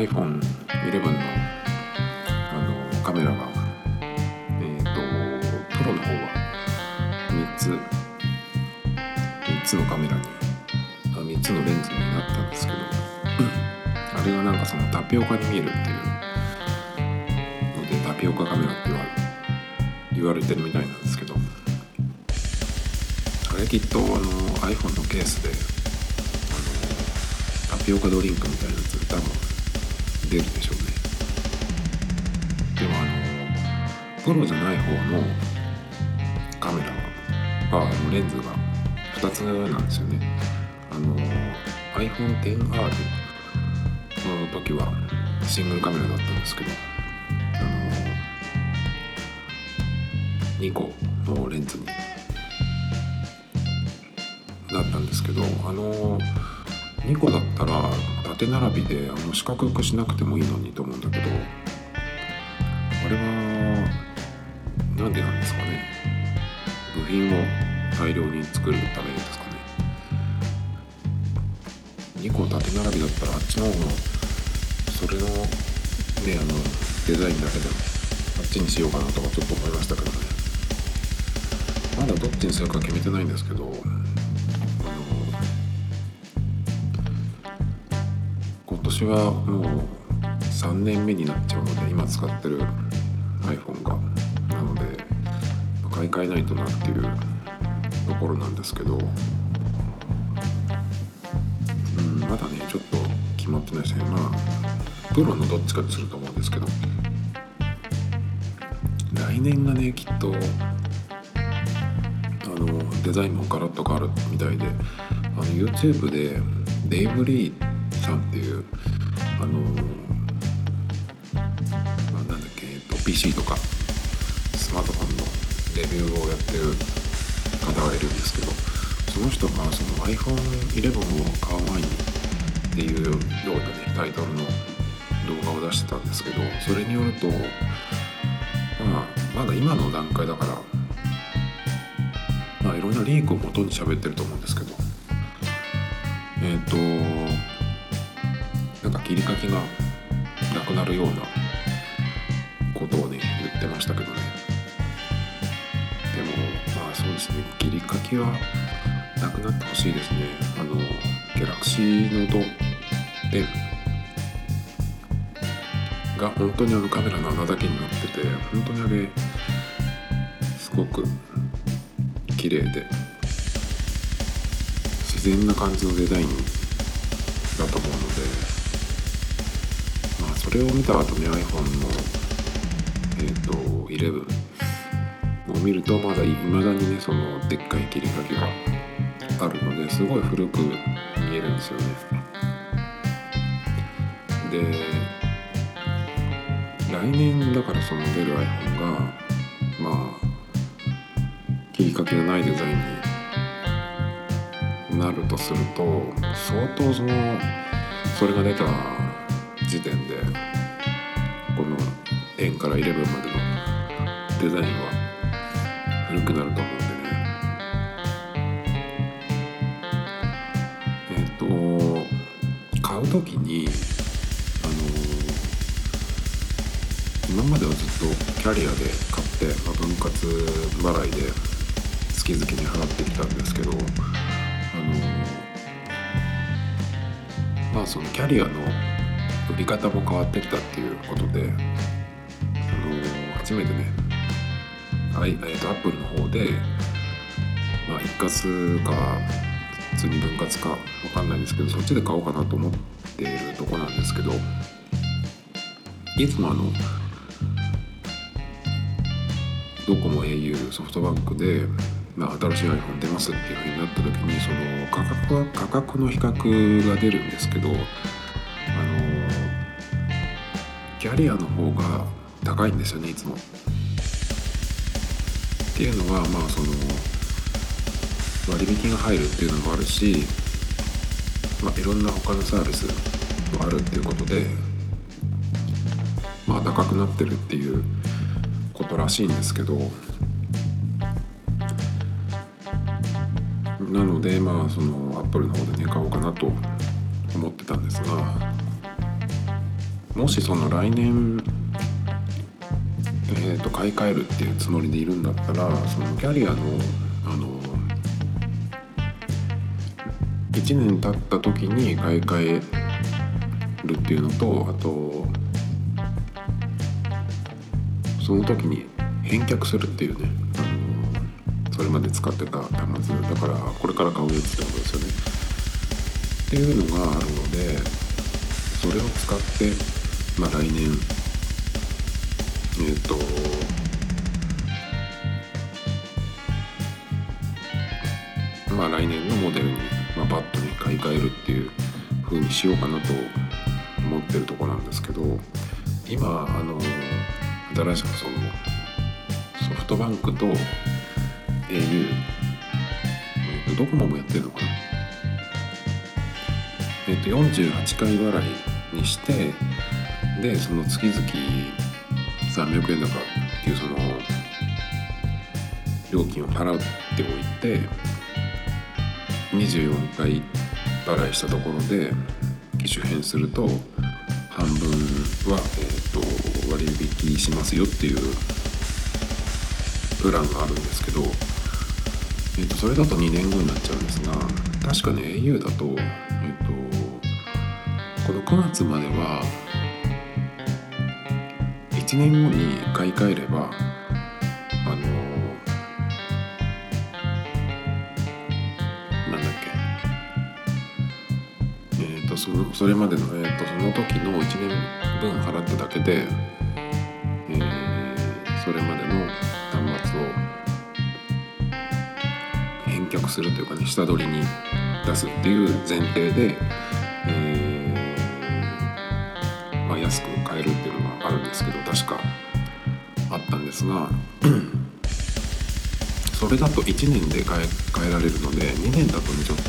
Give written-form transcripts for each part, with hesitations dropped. iPhone 11のカメラがプロの方は3つのカメラに3つのレンズになったんですけど、あれがなんかそのタピオカに見えるっていうのでタピオカカメラって言われてるみたいなんですけど、あれきっとiPhone のケースでタピオカドリンクみたいなやつ多分出るでしょうね。でもプロじゃない方のカメラはレンズが2つなんですよね。iPhone XR の時はシングルカメラだったんですけど、2個のレンズになったんですけど、2個だったら縦並びで四角くしなくてもいいのにと思うんだけど、あれはなんでなんですかね。部品を大量に作るためですかね。2個縦並びだったらあっちの方のそれのねデザインだけでもあっちにしようかなとかちょっと思いましたけどね。まだどっちにするか決めてないんですけど、私はもう3年目になっちゃうので今使ってる iPhone がなので買い替えないとなっていうところなんですけど、まだねちょっと決まってないですね。まあプロのどっちかにすると思うんですけど、来年がねきっとデザインもガラッと変わるみたいで、YouTube でデイブ・リーさんっていうPC とかスマートフォンのレビューをやってる方がいるんですけど、その人がその iPhone 11を買う前にっていうようなねタイトルの動画を出してたんですけど、それによるとまだ今の段階だからいろんなリークを元に喋ってると思うんですけど、なんか切り欠きがなくなるようなことをね言ってましたけどね。でもまあそうですね、切り欠きはなくなってほしいですね。ギャラクシーノート10が本当にカメラの穴だけになってて、本当にあれすごく綺麗で自然な感じのデザインだと思うので、それを見た後に iPhone の、11を見るとまだいまだにねそのでっかい切り欠きがあるのですごい古く見えるんですよね。で来年だからその出る iPhone がまあ切り欠きがないデザインになるとすると、相当それが出た時点でこの10から11までのデザインは古くなると思うんでね。買うときに今まではずっとキャリアで買って、分割払いで月々に払ってきたんですけど、そのキャリアの売り方も変わってきたっていうことで、初めてね、Apple の方で、一括か普通に分割かわかんないんですけど、そっちで買おうかなと思っているとこなんですけど、いつもドコモ au ソフトバンクで、新しい iPhone 出ますっていう風になった時にその価格の比較が出るんですけど、キャリアの方が高いんですよねいつも。っていうのはその割引が入るっていうのもあるし、いろんな他のサービスもあるっていうことで高くなってるっていうことらしいんですけど、なのでその Apple の方でね買おうかなと思ってたんですが、もしその来年買い替えるっていうつもりでいるんだったら、そのキャリアの1年経った時に買い替えるっていうのと、あとその時に返却するっていうね、それまで使ってた端末だからこれから買うやつってことですよねっていうのがあるので、それを使って、来年来年のモデルに、バットに買い替えるっていう風にしようかなと思ってるところなんですけど、今新しくそのソフトバンクと au ドコモもやってるのかな、48回払いにして、でその月々300円だからっていうその料金を払っておいて、24回払いしたところで機種変すると半分は、割引しますよっていうプランがあるんですけど、それだと2年後になっちゃうんですが、確かね au だと、この9月までは1年後に買い替えればそれまでの、その時の1年分払っただけで、それまでの端末を返却するというかね、下取りに出すっていう前提で、安く買えるっていうのがあるんですけど、確かあったんですがそれだと1年で買えられるので、2年だとねちょっと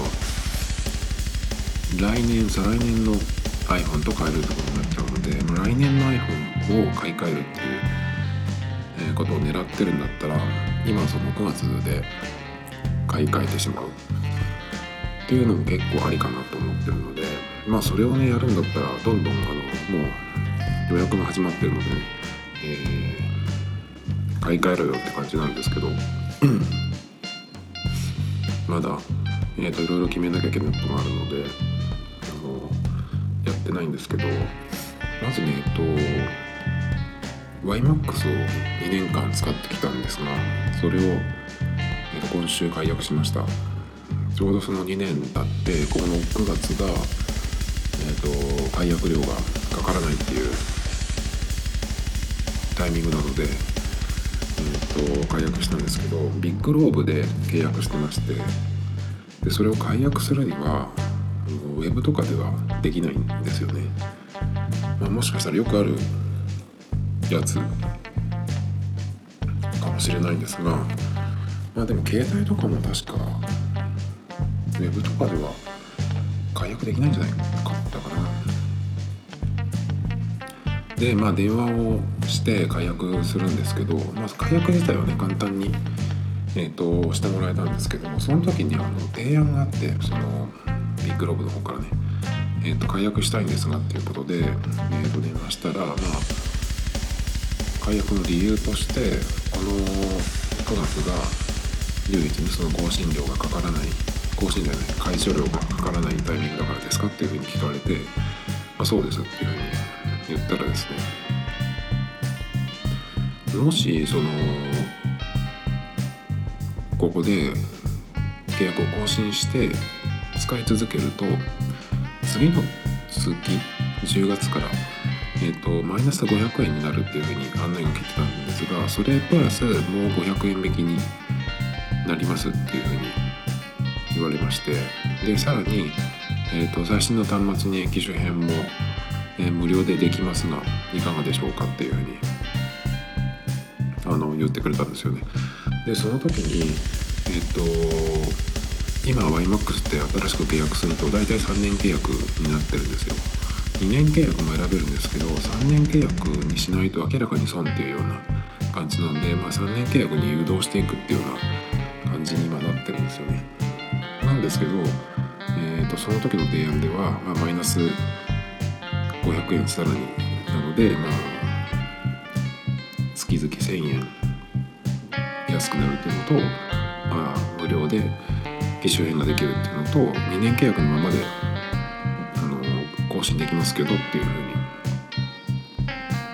来年再来年の iPhone と買えるってことになっちゃうので、来年の iPhone を買い替えるっていうことを狙ってるんだったら、今その9月で買い替えてしまうっていうのも結構ありかなと思ってるので、それをねやるんだったらどんどんもう予約も始まってるので、買い替えろよって感じなんですけどまだいろいろ決めなきゃいけないこともあるのでやってないんですけど、まずねWiMAX を2年間使ってきたんですが、それを、今週解約しました。ちょうどその2年経ってこの9月が、解約料がかからないっていうタイミングなので、解約したんですけど、ビッグローブで契約してまして、でそれを解約するにはウェブとかではできないんですよね、もしかしたらよくあるやつかもしれないんですが、でも携帯とかも確かウェブとかでは解約できないんじゃないかったかな。で電話をして解約するんですけど、解約自体はね簡単にしてもらえたんですけども、その時に提案があって、そのビッグロブの方からね、解約したいんですがっていうことで、電話したら、解約の理由として、この9月が唯一にその更新料がかからない、更新料じゃない、解除料がかからないタイミングだからですかっていうふうに聞かれて、そうですっていうふうに言ったらですね、もしそのここで契約を更新して使い続けると、次の月10月から、マイナス500円になるっていうふうに案内が来てたんですが、それプラスもう500円引きになりますっていうふうに言われまして、でさらに、最新の端末に機種変も、無料でできますがいかがでしょうかっていうふうに言ってくれたんですよね。でその時に、今 WiMAX って新しく契約すると大体3年契約になってるんですよ。2年契約も選べるんですけど、3年契約にしないと明らかに損っていうような感じなんで、3年契約に誘導していくっていうような感じに今なってるんですよね。なんですけど、その時の提案では、マイナス500円さらにので、まあ、月々1000円安くなるっていうのと、まあ、無料で機種変ができるっていうのと、2年契約のままで更新できますけどっていうふうに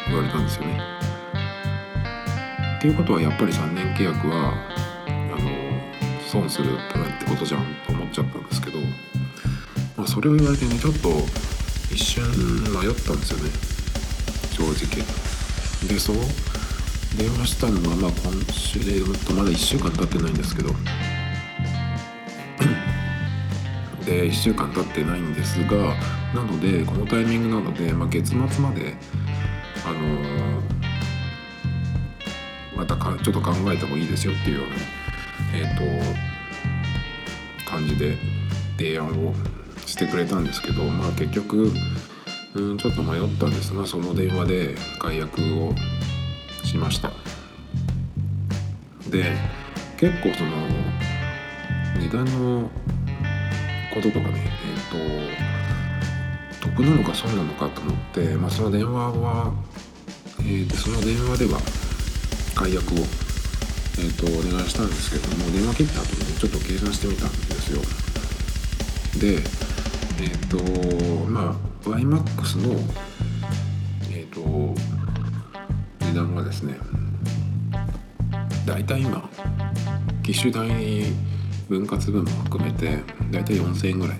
言われたんですよね。っていうことはやっぱり3年契約は損するためってことじゃんと思っちゃったんですけど、まあ、それを言われてね、ちょっと一瞬迷ったんですよね、正直。で、そう電話したのがまあ今週でまだ1週間経ってないんですけどで1週間経ってないんですが、なのでこのタイミングなので、まあ、月末までまたちょっと考えてもいいですよっていうような感じで提案をしてくれたんですけど、まあ、結局、ちょっと迷ったんですが、その電話で解約をしました。で、結構その値段のこととかね、得なのか損なのかと思って、まあ、その電話では解約をお願いしたんですけども、電話切った後にちょっと計算してみたんですよ。で、まあ WiMAX の値段がですね、だいたい今機種代に分割分も含めてだいたい4000円ぐらい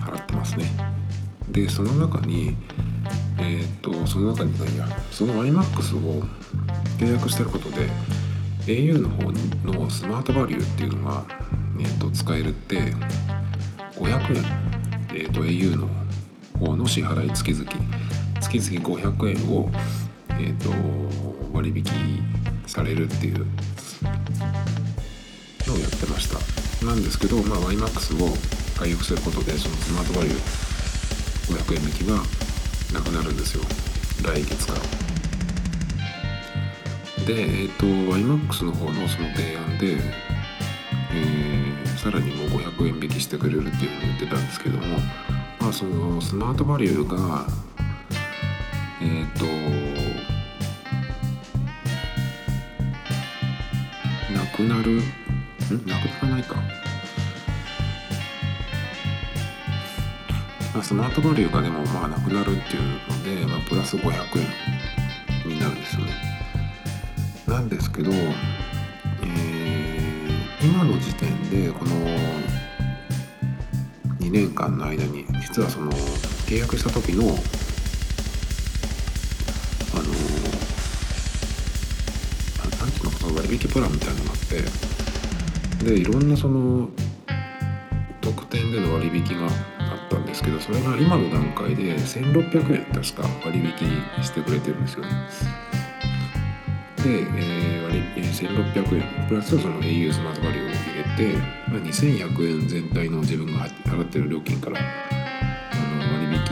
払ってますね。で、その WiMAX を契約してることでau の方のスマートバリューっていうのが、使えるって500円、au の方の支払い月々500円を、割引されるっていうのをやってました。なんですけど、まあ、WiMAX を解約することでそのスマートバリュー500円引きがなくなるんですよ、来月から。で、WiMAX の方のその提案で、さらにもう500円引きしてくれるっていうふうに言ってたんですけども、まあ、そのスマートバリューがスマートバリューがでもまあなくなるっていうので、まあ、プラス500円になるんですよね。なんですけど、今の時点でこの2年間の間に実はその契約した時のなんていうのか割引プランみたいなのがあって、でいろんなその特典での割引があったんですけど、それが今の段階で1600円確か割引してくれてるんですよね。で1600円プラスその au スマートバリューを入れて、まあ、2100円全体の自分が払ってる料金から割引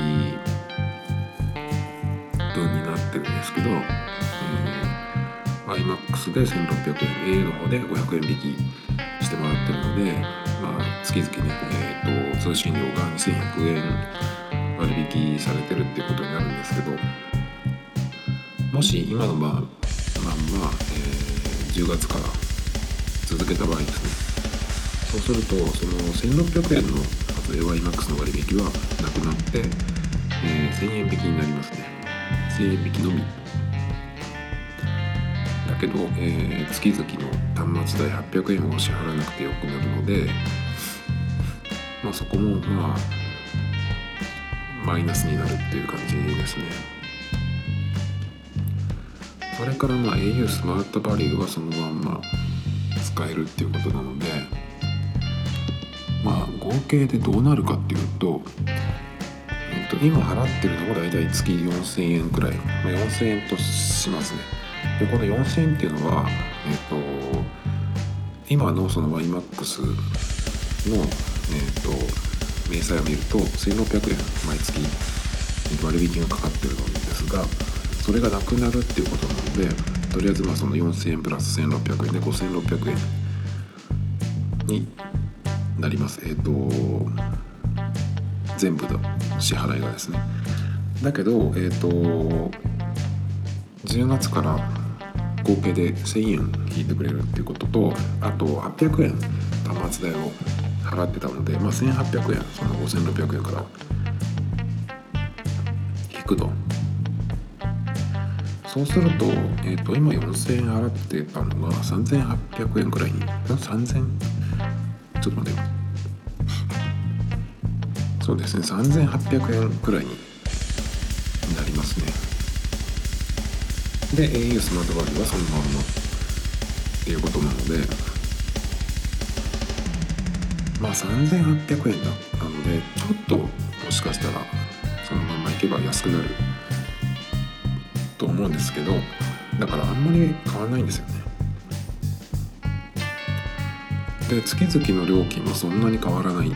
分になってるんですけど、iMAX で1600円、 au の方で500円引きしてもらってるので、まあ、月々ね、通信料が2100円割引されてるっていうことになるんですけど、もし今のまあ10月から続けた場合ですね、そうするとその1600円のWiMAXの割引はなくなって、1000円引きになりますね。1000円引きのみだけど、月々の端末代800円を支払わなくてよくなるので、まあ、そこもまあマイナスになるっていう感じですね。それからまあ au スマートバリューはそのまんま使えるっていうことなので、まあ合計でどうなるかっていうと、今払ってるのがだいたい月4000円くらい、まあ、4000円としますね。で、この4000円っていうのは、今のその WiMAX の、明細を見ると1600円毎月割引がかかってるんですが、それがなくなるっていうことなので、とりあえずまあその4000円プラス1600円で5600円になります。全部の支払いがですね。だけど、10月から合計で1000円引いてくれるっていうことと、あと800円端末代を払ってたので、まあ、1800円、その5600円から引くと。そうすると、今4000円払ってたのが3800円くらいに、ちょっと待ってよ。そうですね、3800円くらいになりますね。で、au スマートバッグはそのままっていうことなので、まあ3800円なので、ちょっともしかしたらそのままいけば安くなると思うんですけど、だからあんまり変わらないんですよね。で、月々の料金もそんなに変わらない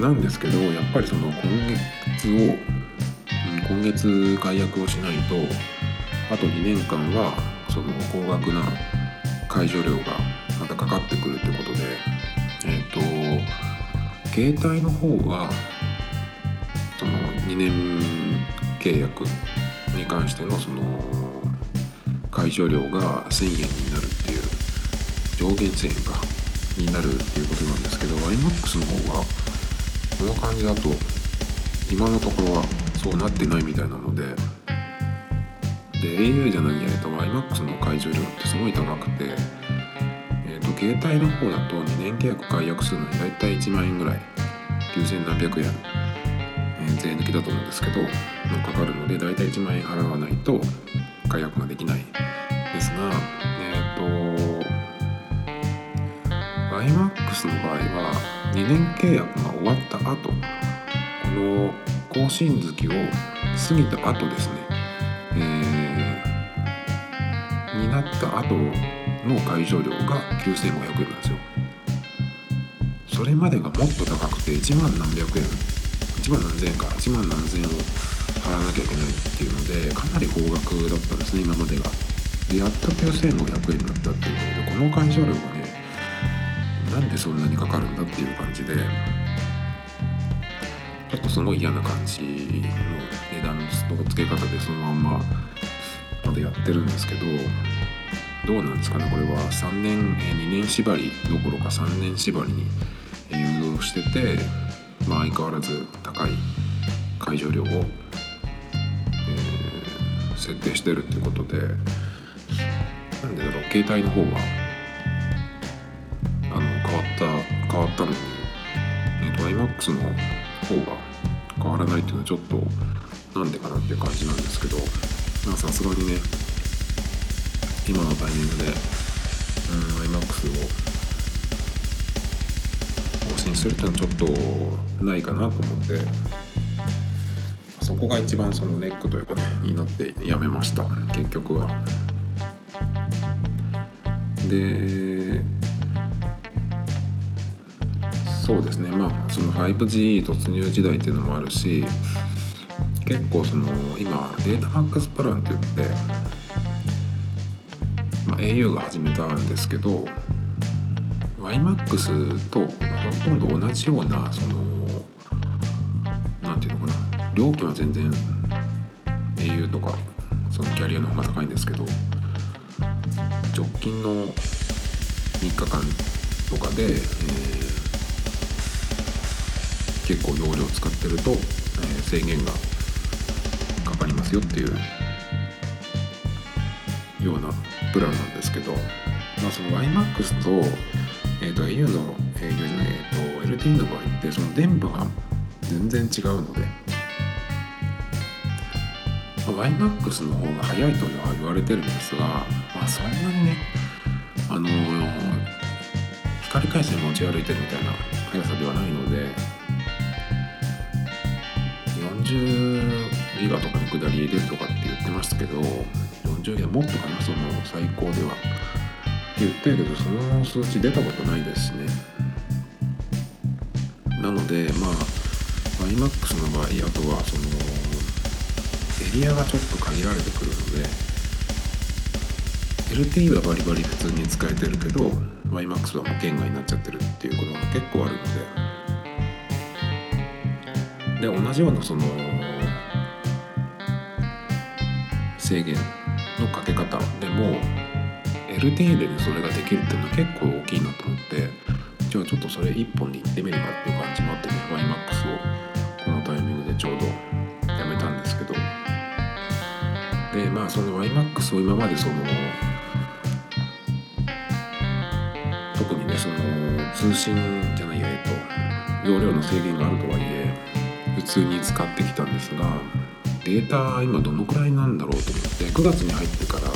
なんですけど、やっぱりその今月解約をしないと、あと2年間はその高額な解除料がまたかかってくるということで、携帯の方はその2年契約に関してのその解除料が1000円になるっていう上限1000円かになるっていうことなんですけど、WiMAX の方はこの感じだと今のところはそうなってないみたいなので、au じゃないやと WiMAX の解除料ってすごい高くて、携帯の方だと2年契約解約するのにだいたい1万円ぐらい、9700円、税抜きだと思うんですけどかかるので、だいたい1万円払わないと解約ができないですが、WiMAX の場合は2年契約が終わった後、この更新月を過ぎた後ですね、になった後の解除料が9500円なんですよ。それまでがもっと高くて1万何百円、1万何千円か、1万何千円を払わなきゃいけないっていうので、かなり高額だったんですね、今までが。で、やっと9500円になったっていうので、この解除料がね、なんでそんなにかかるんだっていう感じで、ちょっとすごい嫌な感じの値段の付け方でそのまんままだやってるんですけど、どうなんですかね、これは2年縛りどころか3年縛りに誘導してて、まあ、相変わらず高い解除料を、設定してるっていうことで、なんでだろう、携帯の方は変わったのに、WiMAX の方が変わらないっていうのはちょっとなんでかなっていう感じなんですけど、さすがにね、今のタイミングでWiMAX を更新するっていうのはちょっとないかなと思って、そこが一番そのネックというかねになってやめました、結局は。で、そうですね、まあその 5G 突入時代っていうのもあるし、結構その今データマックスプランって言って、まあ、au が始めたんですけど、 WiMAX とほとんど同じようなそのなんていうのかな、料金は全然 au とかそのキャリアの方が高いんですけど、直近の3日間とかで、結構容量使ってると、制限がかかりますよっていうようなプランなんですけど、まあ、その WiMAX と au の LTE の場合ってその電波が全然違うので、まあ、WiMAX の方が早いとは言われてるんですが、まあ、そんなにね、光回線持ち歩いてるみたいな速さではないので、40ギガとかの下りでとかって言ってましたけど、40ギガもっとかな、その最高では言ってるけど、その数値出たことないですね。なので、まあ WiMAX の場合、あとはそのエリアがちょっと限られてくるので、 LTE はバリバリ普通に使えてるけど WiMAX はもう圏外になっちゃってるっていうことが結構あるので、で、同じようなその制限のかけ方でも LTE でねそれができるっていうのは結構大きいなと思って、今日ちょっとそれ一本で行ってみればっていう感じもあってね、WiMAX をこのタイミングでちょうどやめたんですけど、でまあその WiMAX を今までその特にねその通信じゃないや容量の制限があるとはいえ普通に使ってきたんですが、データ今どのくらいなんだろうと思って9月に入ってからど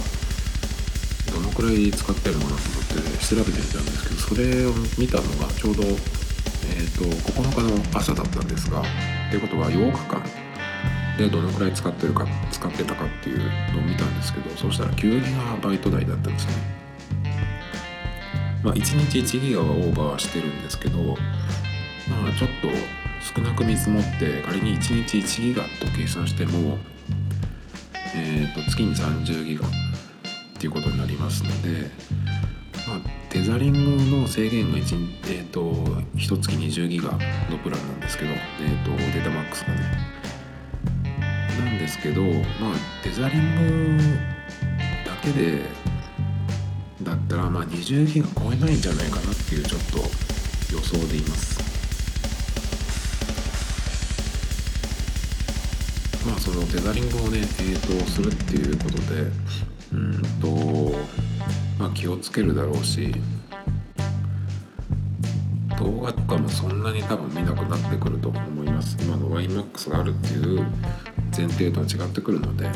のくらい使ってるのかなと思って調べてみたんですけど、それを見たのがちょうど、9日の朝だったんですが、ということは8日間でどのくらい使ってたかっていうのを見たんですけど、そうしたら 9GB 台だったんですね。まあ1日 1GB はオーバーしてるんですけど、まあ、ちょっと少なく見積もって仮に1日1ギガと計算しても、月に30ギガっていうことになりますので、まあ、テザリングの制限が1月20ギガのプランなんですけど、データマックスがねなんですけど、まあ、テザリングだけでだったら、まあ、20ギガ超えないんじゃないかなっていうちょっと予想でいます。まあ、そのテザリングをね、するっていうことでまあ、気をつけるだろうし、動画とかもそんなに多分見なくなってくると思います。今の WiMAX があるっていう前提とは違ってくるので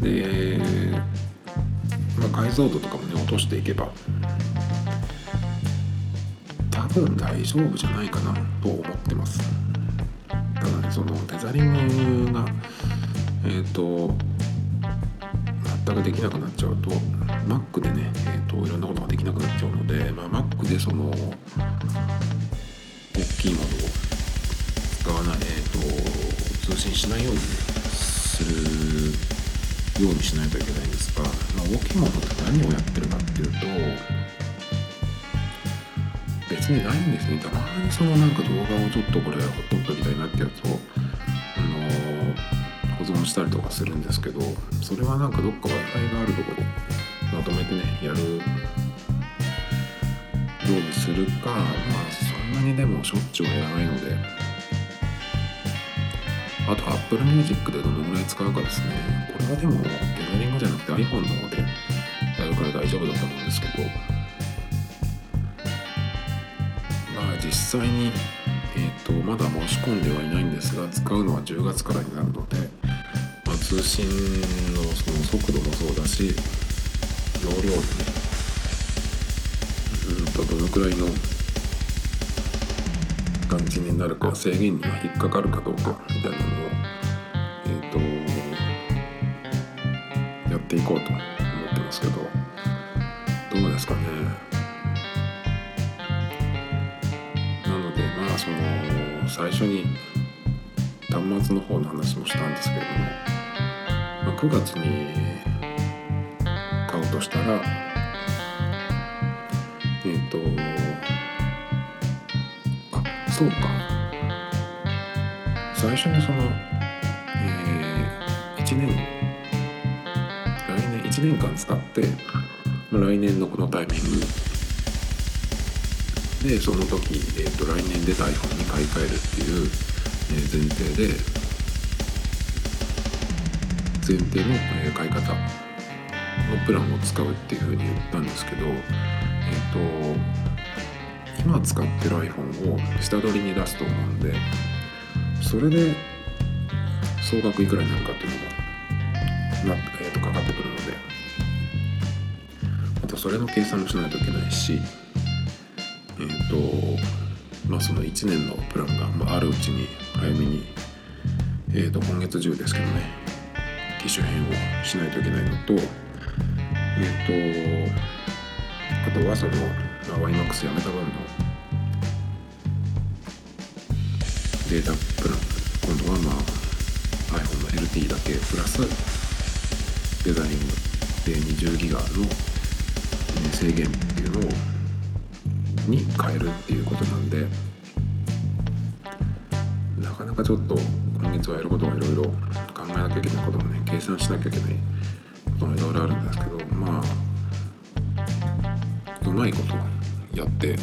で、まあ、解像度とかもね落としていけば多分大丈夫じゃないかなと思ってます。ただね、そのテザリングが全くできなくなっちゃうと Mac でね、いろんなことができなくなっちゃうので、まあ、Mac でその大きいものを使わない、通信しないように、ね、するようにしないといけないんですが、まあ、大きいものって何をやってるかっていうと別にないんですね。たまにそのなんか動画をちょっとこれ撮っときたいなってやつを、保存したりとかするんですけど、それはなんかどっか Wi-Fi があるところまとめてねやるようにするか、まあそんなにでもしょっちゅうやらないので、あと Apple Music でどのぐらい使うかですね。これはでもテザリングじゃなくて iPhone の方でやるから大丈夫だと思うんですけど、実際に、まだ申し込んではいないんですが、使うのは10月からになるので、まあ、通信のその速度もそうだし、容量もね、どのくらいの感じになるか、制限には引っかかるかどうかみたいなのを、やっていこうと思ってますけど、どうですかね。その最初に端末の方の話もしたんですけれども、まあ、9月に買うとしたらあ、そうか、最初にその、1年間使って、まあ、来年のこのタイミングでその時、来年で iPhone に買い替えるっていう、前提の、買い方のプランを使うっていうふうに言ったんですけど、今使ってる iPhone を下取りに出すと思うんで、それで総額いくらになるかっていうのがかかってくるので、あとそれの計算もしないといけないし、まあ、その1年のプランが、まあ、あるうちに早めに、今月中ですけどね、機種変をしないといけないのと、あとはその、まあ、WiMAX やめた分のデータプラン、今度は、まあ、iPhone の LTE だけプラスデザインで20ギガの制限っていうのをに変えるっていうことなんで、なかなかちょっと今月はやることがいろいろ考えなきゃいけないこともね、計算しなきゃいけないこともいろいろあるんですけど、まあうまいことやって、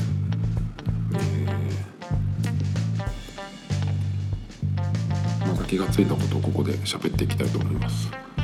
また気がついたことをここで喋っていきたいと思います。